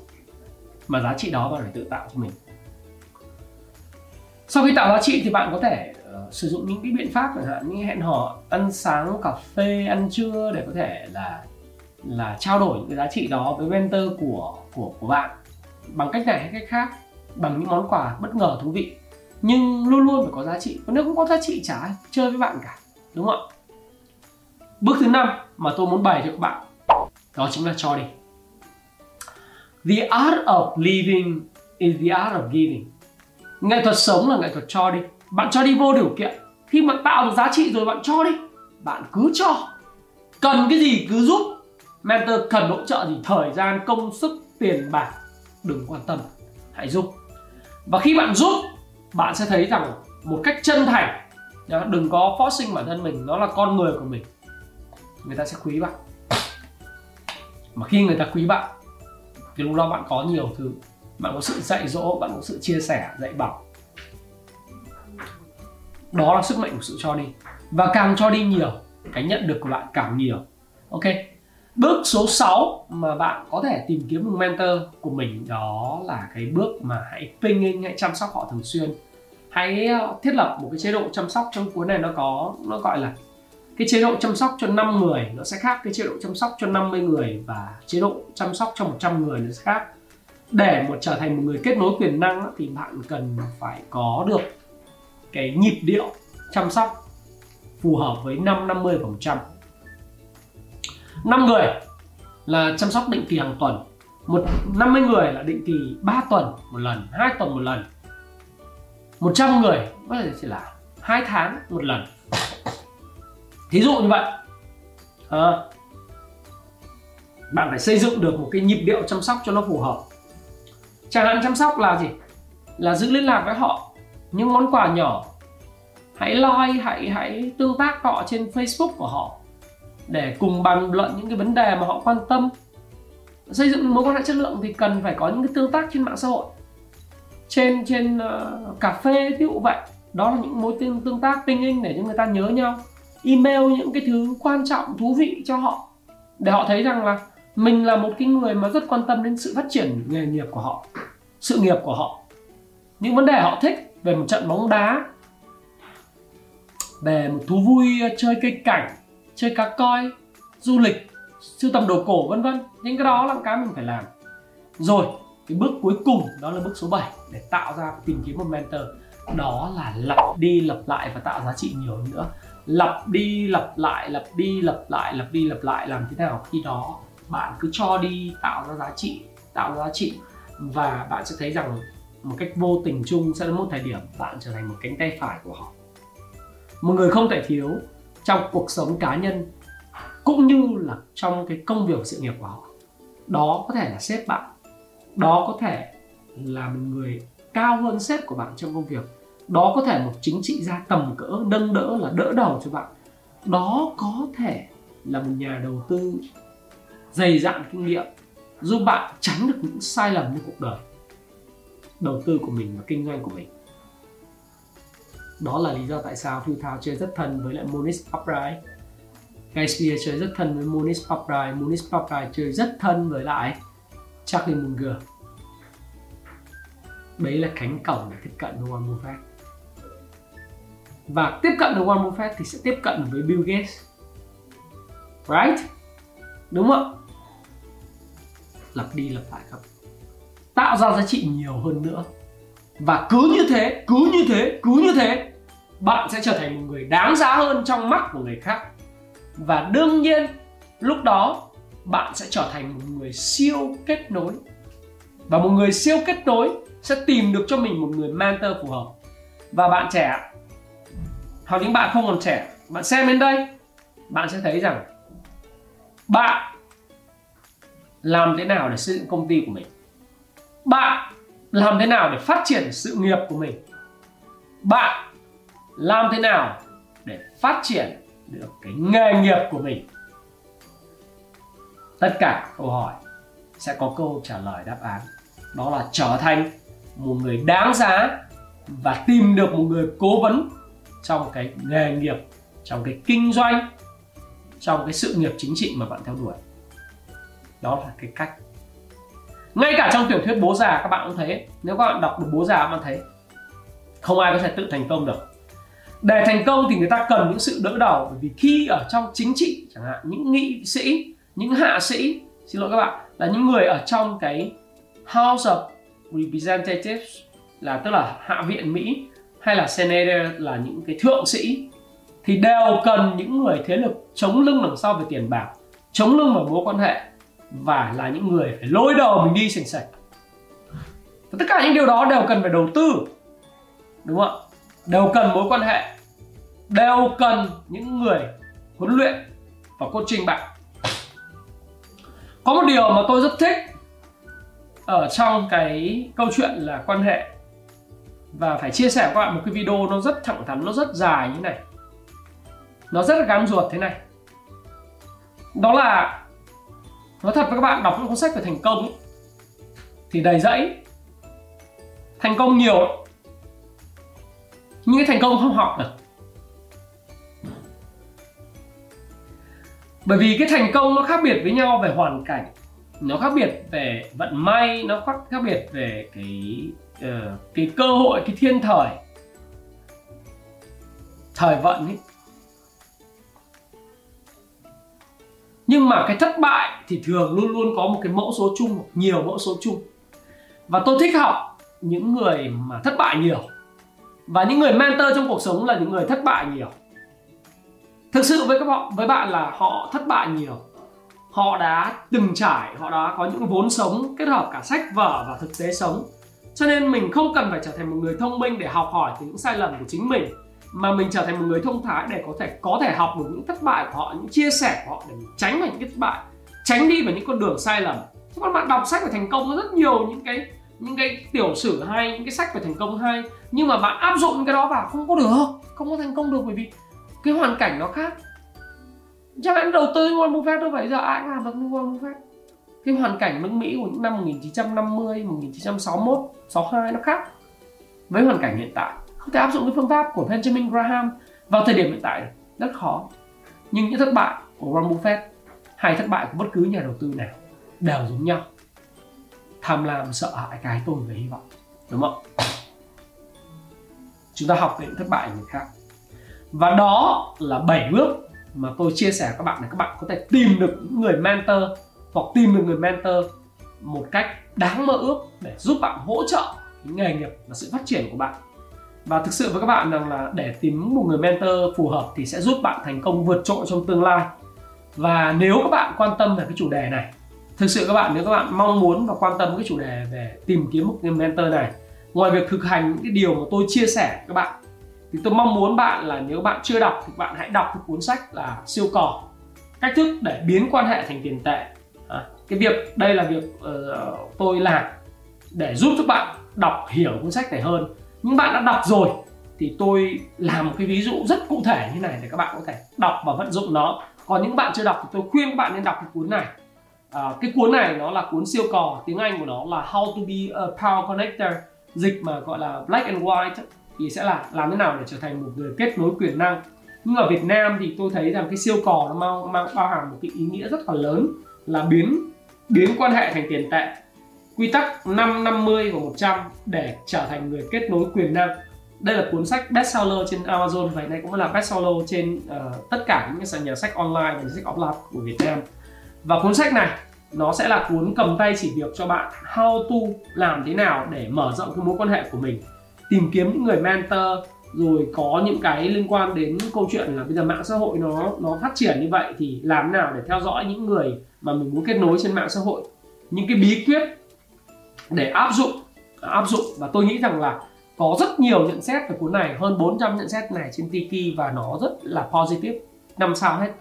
mà giá trị đó bạn phải tự tạo cho mình. Sau khi tạo giá trị thì bạn có thể sử dụng những cái biện pháp chẳng hạn như hẹn hò, ăn sáng, cà phê, ăn trưa để có thể là trao đổi những cái giá trị đó với mentor của bạn bằng cách này hay cách khác, bằng những món quà bất ngờ thú vị, nhưng luôn luôn phải có giá trị. Còn nếu không có giá trị chả ai chơi với bạn cả, đúng không ạ? Bước thứ 5 mà tôi muốn bày cho các bạn đó chính là cho đi. The art of living is the art of giving. Nghệ thuật sống là nghệ thuật cho đi. Bạn cho đi vô điều kiện. Khi bạn tạo được giá trị rồi bạn cho đi. Bạn cứ cho. Cần cái gì cứ giúp. Mentor cần hỗ trợ gì, thời gian, công sức, tiền bạc, đừng quan tâm, hãy giúp. Và khi bạn giúp, bạn sẽ thấy rằng một cách chân thành, đừng có forcing bản thân mình, nó là con người của mình, người ta sẽ quý bạn. Mà khi người ta quý bạn thì lúc đó bạn có nhiều thứ. Bạn có sự dạy dỗ, bạn có sự chia sẻ, dạy bảo. Đó là sức mạnh của sự cho đi. Và càng cho đi nhiều, cái nhận được của bạn càng nhiều. Ok. Bước số 6 mà bạn có thể tìm kiếm một mentor của mình, đó là cái bước mà hãy pinging, hãy chăm sóc họ thường xuyên. Hãy thiết lập một cái chế độ chăm sóc. Trong cuốn này nó gọi là cái chế độ chăm sóc cho 5 người nó sẽ khác, cái chế độ chăm sóc cho 50 người và chế độ chăm sóc cho 100 người nó sẽ khác. Để trở thành một người kết nối quyền năng thì bạn cần phải có được cái nhịp điệu chăm sóc phù hợp với 5, 50 và 100. 5 người là chăm sóc định kỳ hàng tuần, 50 người là định kỳ 3 tuần một lần, 2 tuần một lần. 100 người có thể chỉ là 2 tháng một lần. Thí dụ như vậy, bạn phải xây dựng được một cái nhịp điệu chăm sóc cho nó phù hợp. Chẳng hạn chăm sóc là gì? Là giữ liên lạc với họ, những món quà nhỏ. Hãy like, hãy tương tác họ trên Facebook của họ để cùng bàn luận những cái vấn đề mà họ quan tâm. Xây dựng mối quan hệ chất lượng thì cần phải có những cái tương tác trên mạng xã hội, trên cà phê, ví dụ vậy. Đó là những mối tương tác pinging để cho người ta nhớ nhau. Email những cái thứ quan trọng, thú vị cho họ, để họ thấy rằng là mình là một cái người mà rất quan tâm đến sự phát triển nghề nghiệp của họ, sự nghiệp của họ, những vấn đề họ thích, về một trận bóng đá, về một thú vui chơi cây cảnh, chơi cá coi, du lịch, sưu tầm đồ cổ, vân vân. Những cái đó là cái mình phải làm. Rồi Cái bước cuối cùng đó là bước số 7 để tạo ra, tìm kiếm một mentor, đó là lặp đi lặp lại và tạo giá trị nhiều nữa. Lặp đi lặp lại làm thế nào khi đó bạn cứ cho đi tạo ra giá trị, và bạn sẽ thấy rằng một cách vô tình chung sẽ đến một thời điểm bạn trở thành một cánh tay phải của họ, một người không thể thiếu trong cuộc sống cá nhân cũng như là trong cái công việc sự nghiệp của họ. Đó có thể là sếp bạn, đó có thể là một người cao hơn sếp của bạn trong công việc, đó có thể một chính trị gia tầm cỡ nâng đỡ là đỡ đầu cho bạn, đó có thể là một nhà đầu tư dày dặn kinh nghiệm giúp bạn tránh được những sai lầm trong cuộc đời đầu tư của mình và kinh doanh của mình. Đó là lý do tại sao Phil Thao chơi rất thân với lại Monish Pabrai, Guy Spier chơi rất thân với Monish Pabrai, Monish Pabrai chơi rất thân với lại Charlie Munger. Đấy là cánh cổng để tiếp cận với Warren Buffett. Và tiếp cận với Warren Buffett thì sẽ tiếp cận với Bill Gates, right? Đúng không? Lặp đi lặp lại không? Tạo ra giá trị nhiều hơn nữa. Và cứ như thế bạn sẽ trở thành một người đáng giá hơn trong mắt của người khác. Và đương nhiên lúc đó bạn sẽ trở thành một người siêu kết nối. Và một người siêu kết nối sẽ tìm được cho mình một người mentor phù hợp. Và bạn trẻ, hoặc những bạn không còn trẻ, bạn xem đến đây, bạn sẽ thấy rằng bạn làm thế nào để xây dựng công ty của mình, bạn làm thế nào để phát triển sự nghiệp của mình, bạn làm thế nào để phát triển được cái nghề nghiệp của mình. Tất cả câu hỏi sẽ có câu trả lời đáp án. Đó là trở thành một người đáng giá và tìm được một người cố vấn trong cái nghề nghiệp, trong cái kinh doanh, trong cái sự nghiệp chính trị mà bạn theo đuổi. Đó là cái cách. Ngay cả trong tiểu thuyết Bố Già các bạn cũng thấy. Nếu các bạn đọc được Bố Già các bạn thấy không ai có thể tự thành công được. Để thành công thì người ta cần những sự đỡ đầu. Bởi vì khi ở trong chính trị chẳng hạn, những nghị sĩ, những hạ sĩ, xin lỗi các bạn, là những người ở trong cái House of Representatives, là tức là Hạ viện Mỹ, hay là Senator là những cái thượng sĩ, thì đều cần những người thế lực chống lưng đằng sau về tiền bạc, chống lưng vào mối quan hệ, và là những người phải lôi đầu mình đi sành sạch. Tất cả những điều đó đều cần phải đầu tư, đúng không ạ? Đều cần mối quan hệ, đều cần những người huấn luyện và coaching bạn. Có một điều mà tôi rất thích ở trong cái câu chuyện là quan hệ, và phải chia sẻ với các bạn một cái video nó rất thẳng thắn, nó rất dài như này, nó rất là gắn ruột thế này. Đó là nói thật với các bạn, đọc những cuốn sách về thành công ấy, thì đầy rẫy thành công nhiều ấy. Nhưng cái thành công không học được, bởi vì cái thành công nó khác biệt với nhau về hoàn cảnh, nó khác biệt về vận may, nó khác biệt về cái cơ hội, cái thiên thời, thời vận ấy. Nhưng mà cái thất bại thì thường luôn luôn có một cái mẫu số chung hoặc nhiều mẫu số chung. Và tôi thích học những người mà thất bại nhiều. Và những người mentor trong cuộc sống là những người thất bại nhiều. Thực sự với bạn là họ thất bại nhiều. Họ đã từng trải, họ đã có những vốn sống kết hợp cả sách vở và thực tế sống. Cho nên mình không cần phải trở thành một người thông minh để học hỏi từ những sai lầm của chính mình, mà mình trở thành một người thông thái để có thể học được những thất bại của họ, những chia sẻ của họ, để mình tránh vào những cái thất bại, tránh đi vào những con đường sai lầm. Các bạn đọc sách về thành công có rất nhiều những cái tiểu sử hay, những cái sách về thành công hay, nhưng mà bạn áp dụng cái đó vào không có được, không có thành công được, bởi vì cái hoàn cảnh nó khác. Chắc bạn đầu tư Warren Buffett đâu phải giờ ai cũng làm được như Warren Buffett. Cái hoàn cảnh nước Mỹ của những năm 1950, 1961, 62 nó khác với hoàn cảnh hiện tại. Không thể áp dụng cái phương pháp của Benjamin Graham vào thời điểm hiện tại rất khó. Nhưng những thất bại của Warren Buffett hay thất bại của bất cứ nhà đầu tư nào đều giống nhau: tham lam, sợ hãi, cái tôi và hy vọng, đúng không? Chúng ta học từ những thất bại của người khác. Và đó là 7 bước mà tôi chia sẻ các bạn để các bạn có thể tìm được những người mentor, hoặc tìm được người mentor một cách đáng mơ ước để giúp bạn hỗ trợ nghề nghiệp và sự phát triển của bạn. Và thực sự với các bạn rằng là để tìm một người mentor phù hợp thì sẽ giúp bạn thành công vượt trội trong tương lai. Và nếu các bạn quan tâm về cái chủ đề này, thực sự các bạn, nếu các bạn mong muốn và quan tâm cái chủ đề về tìm kiếm một người mentor này, ngoài việc thực hành những cái điều mà tôi chia sẻ các bạn, thì tôi mong muốn bạn là nếu bạn chưa đọc thì bạn hãy đọc cái cuốn sách là Siêu Cò, cách thức để biến quan hệ thành tiền tệ. Cái việc đây là việc tôi làm để giúp các bạn đọc hiểu cuốn sách này hơn. Những bạn đã đọc rồi thì tôi làm một cái ví dụ rất cụ thể như này để các bạn có thể đọc và vận dụng nó. Còn những bạn chưa đọc thì tôi khuyên các bạn nên đọc cái cuốn này. Cái cuốn này nó là cuốn Siêu Cò, tiếng Anh của nó là How to be a Power Connector, dịch mà gọi là Black and White thì sẽ là làm thế nào để trở thành một người kết nối quyền năng. Nhưng ở Việt Nam thì tôi thấy rằng cái Siêu Cò nó mang bao hàm một cái ý nghĩa rất là lớn là biến quan hệ thành tiền tệ, quy tắc 5, 50 và 100 để trở thành người kết nối quyền năng. Đây là cuốn sách bestseller trên Amazon và hiện nay cũng là bestseller trên tất cả những nhà sách online và nhà sách offline của Việt Nam. Và cuốn sách này nó sẽ là cuốn cầm tay chỉ việc cho bạn how to, làm thế nào để mở rộng cái mối quan hệ của mình, tìm kiếm những người mentor, rồi có những cái liên quan đến câu chuyện là bây giờ mạng xã hội nó phát triển như vậy thì làm nào để theo dõi những người mà mình muốn kết nối trên mạng xã hội, những cái bí quyết để áp dụng. Và tôi nghĩ rằng là có rất nhiều nhận xét về cuốn này, hơn 400 nhận xét này trên Tiki và nó rất là positive, 5 sao hết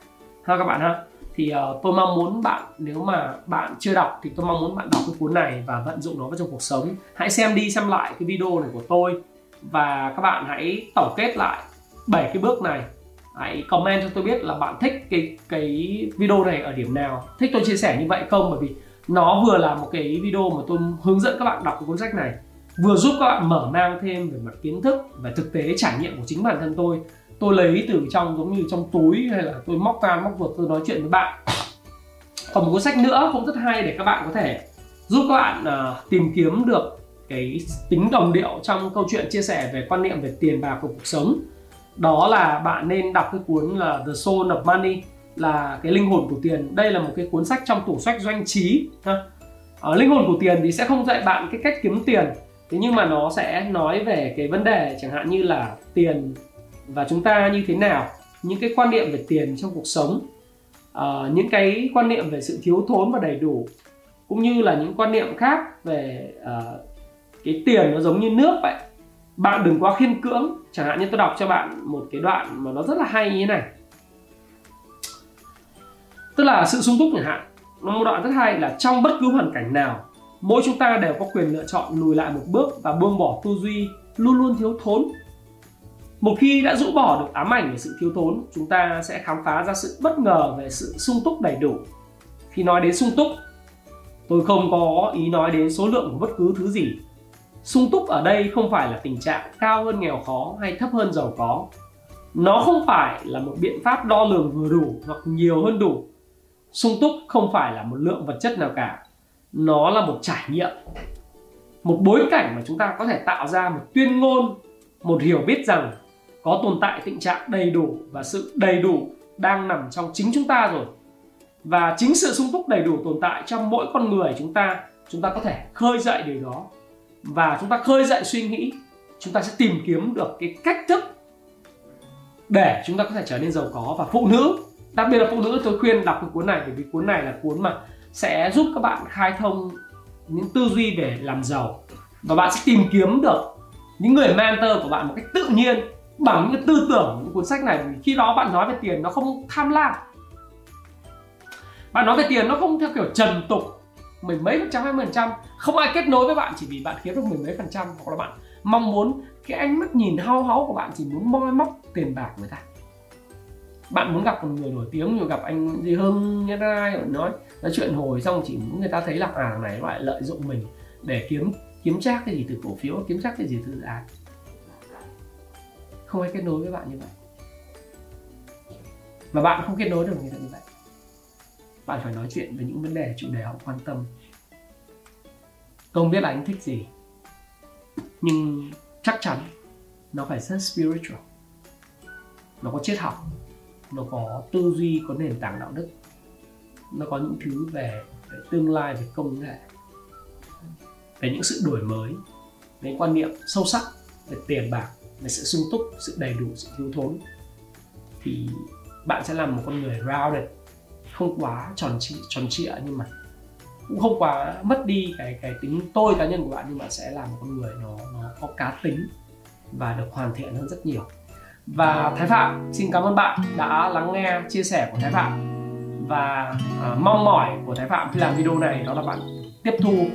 ha các bạn ha. Thì tôi mong muốn bạn, nếu mà bạn chưa đọc thì tôi mong muốn bạn đọc cái cuốn này và vận dụng nó vào trong cuộc sống. Hãy xem đi xem lại cái video này của tôi và các bạn hãy tổng kết lại 7 cái bước này. Hãy comment cho tôi biết là bạn thích cái video này ở điểm nào, thích tôi chia sẻ như vậy không, bởi vì nó vừa là một cái video mà tôi hướng dẫn các bạn đọc cái cuốn sách này, vừa giúp các bạn mở mang thêm về mặt kiến thức và thực tế trải nghiệm của chính bản thân tôi. Tôi lấy từ trong, giống như trong túi, hay là tôi móc ra móc vượt tôi nói chuyện với bạn. Còn một cuốn sách nữa cũng rất hay để các bạn có thể giúp các bạn tìm kiếm được cái tính đồng điệu trong câu chuyện chia sẻ về quan niệm về tiền bạc và cuộc sống. Đó là bạn nên đọc cái cuốn là The Soul of Money, là cái linh hồn của tiền. Đây là một cái cuốn sách trong tủ sách Doanh Trí. Linh hồn của tiền thì sẽ không dạy bạn cái cách kiếm tiền, thế nhưng mà nó sẽ nói về cái vấn đề chẳng hạn như là tiền và chúng ta như thế nào, những cái quan niệm về tiền trong cuộc sống, những cái quan niệm về sự thiếu thốn và đầy đủ, cũng như là những quan niệm khác về cái tiền nó giống như nước vậy, bạn đừng quá khiên cưỡng. Chẳng hạn như tôi đọc cho bạn một cái đoạn mà nó rất là hay như thế này, tức là sự sung túc chẳng hạn. Một đoạn rất hay là trong bất cứ hoàn cảnh nào, mỗi chúng ta đều có quyền lựa chọn lùi lại một bước và buông bỏ tư duy luôn luôn thiếu thốn. Một khi đã rũ bỏ được ám ảnh về sự thiếu thốn, chúng ta sẽ khám phá ra sự bất ngờ về sự sung túc đầy đủ. Khi nói đến sung túc, tôi không có ý nói đến số lượng của bất cứ thứ gì. Sung túc ở đây không phải là tình trạng cao hơn nghèo khó hay thấp hơn giàu có. Nó không phải là một biện pháp đo lường vừa đủ hoặc nhiều hơn đủ. Sung túc không phải là một lượng vật chất nào cả. Nó là một trải nghiệm, một bối cảnh mà chúng ta có thể tạo ra một tuyên ngôn, một hiểu biết rằng có tồn tại tình trạng đầy đủ và sự đầy đủ đang nằm trong chính chúng ta rồi. Và chính sự sung túc đầy đủ tồn tại trong mỗi con người chúng ta có thể khơi dậy điều đó. Và chúng ta khơi dậy suy nghĩ, chúng ta sẽ tìm kiếm được cái cách thức để chúng ta có thể trở nên giàu có. Và phụ nữ, đặc biệt là phụ nữ, tôi khuyên đọc cái cuốn này, bởi vì cuốn này là cuốn mà sẽ giúp các bạn khai thông những tư duy về làm giàu. Và bạn sẽ tìm kiếm được những người mentor của bạn một cách tự nhiên bằng những tư tưởng, những cuốn sách này. Vì khi đó bạn nói về tiền nó không tham lam, bạn nói về tiền nó không theo kiểu trần tục, mười mấy phần trăm, 20%. Không ai kết nối với bạn chỉ vì bạn kiếm được mười mấy phần trăm, hoặc là bạn mong muốn cái ánh mắt nhìn hao háo của bạn chỉ muốn moi móc tiền bạc người ta. Bạn muốn gặp một người nổi tiếng, rồi gặp anh gì Hưng Nhân Ai rồi nói chuyện hồi xong chỉ muốn người ta thấy là à này loại lợi dụng mình để kiếm trác cái gì từ cổ phiếu, kiếm trác cái gì từ dự án. Không ai kết nối với bạn như vậy, và bạn không kết nối được người ta như vậy. Bạn phải nói chuyện về những vấn đề, chủ đề họ quan tâm. Tôi không biết là anh thích gì, nhưng chắc chắn nó phải rất spiritual, nó có triết học, nó có tư duy, có nền tảng đạo đức, nó có những thứ về tương lai, về công nghệ. về những sự đổi mới, về quan niệm sâu sắc về tiền bạc, về sự sung túc, sự đầy đủ, sự thiếu thốn, thì bạn sẽ làm một con người rounded, không quá tròn trịa nhưng mà cũng không quá mất đi cái tính tôi cá nhân của bạn, nhưng bạn sẽ làm một con người nó có cá tính và được hoàn thiện hơn rất nhiều. Và Thái Phạm xin cảm ơn bạn đã lắng nghe chia sẻ của Thái Phạm, và mong mỏi của Thái Phạm khi làm video này đó là bạn tiếp thu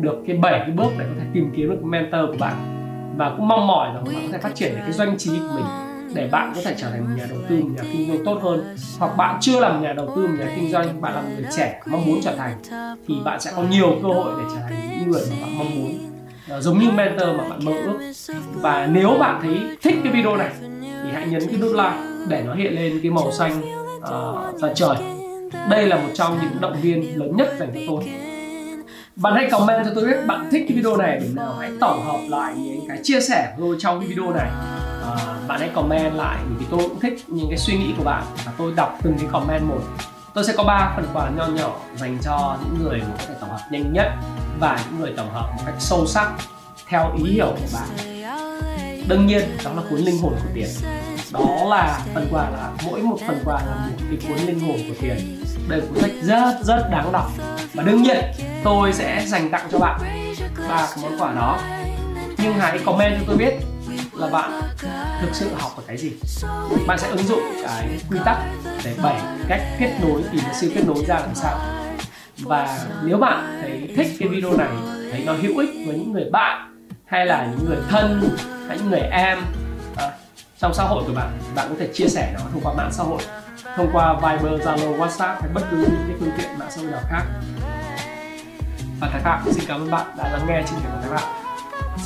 được cái 7 cái bước để có thể tìm kiếm được mentor của bạn, và cũng mong mỏi rằng bạn có thể phát triển được cái doanh trí của mình để bạn có thể trở thành một nhà đầu tư, một nhà kinh doanh tốt hơn. Hoặc bạn chưa làm nhà đầu tư, một nhà kinh doanh, bạn là một người trẻ mong muốn trở thành, thì bạn sẽ có nhiều cơ hội để trở thành những người mà bạn mong muốn, giống như mentor mà bạn mơ ước. Và nếu bạn thấy thích cái video này thì hãy nhấn cái nút like để nó hiện lên cái màu xanh ra trời. Đây là một trong những động viên lớn nhất dành cho tôi. Bạn hãy comment cho tôi biết bạn thích cái video này, để nào hãy tổng hợp lại những cái chia sẻ của tôi trong cái video này. Bạn hãy comment lại, vì tôi cũng thích những cái suy nghĩ của bạn, và tôi đọc từng cái comment một. Tôi sẽ có 3 phần quà nho nhỏ dành cho những người có thể tổng hợp nhanh nhất và những người tổng hợp một cách sâu sắc theo ý hiểu của bạn. Đương nhiên đó là cuốn Linh Hồn của Tiền. Đó là phần quà, là mỗi một phần quà là một cái cuốn Linh Hồn của Tiền. Đây là cuốn sách rất đáng đọc, và đương nhiên tôi sẽ dành tặng cho bạn 3 cái món quà đó. Nhưng hãy comment cho tôi biết là bạn thực sự học được cái gì. Bạn sẽ ứng dụng cái quy tắc để 7 cách kết nối, tìm ra siêu kết nối ra làm sao. Và nếu bạn thấy thích cái video này, thấy nó hữu ích với những người bạn, hay là những người thân, hay những người em trong xã hội của bạn, bạn có thể chia sẻ nó thông qua mạng xã hội, thông qua Viber, Zalo, WhatsApp hay bất cứ những cái phương tiện mạng xã hội nào khác. Và Thái Phạm xin cảm ơn bạn đã lắng nghe chương trình của Thái Phạm.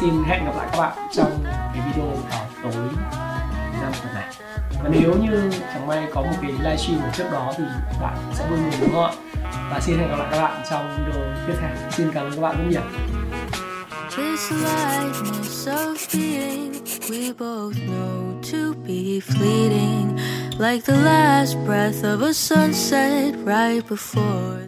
Xin hẹn gặp lại các bạn trong cái video vào tối 5 tuần này. Và nếu như chẳng may có một cái livestream ở trước đó thì bạn sẽ vui mừng, đúng không ạ? Và xin hẹn gặp lại các bạn trong video tiếp theo. Xin cảm ơn các bạn rất nhiều. This lightness of being we both know to be fleeting, like the last breath of a sunset right before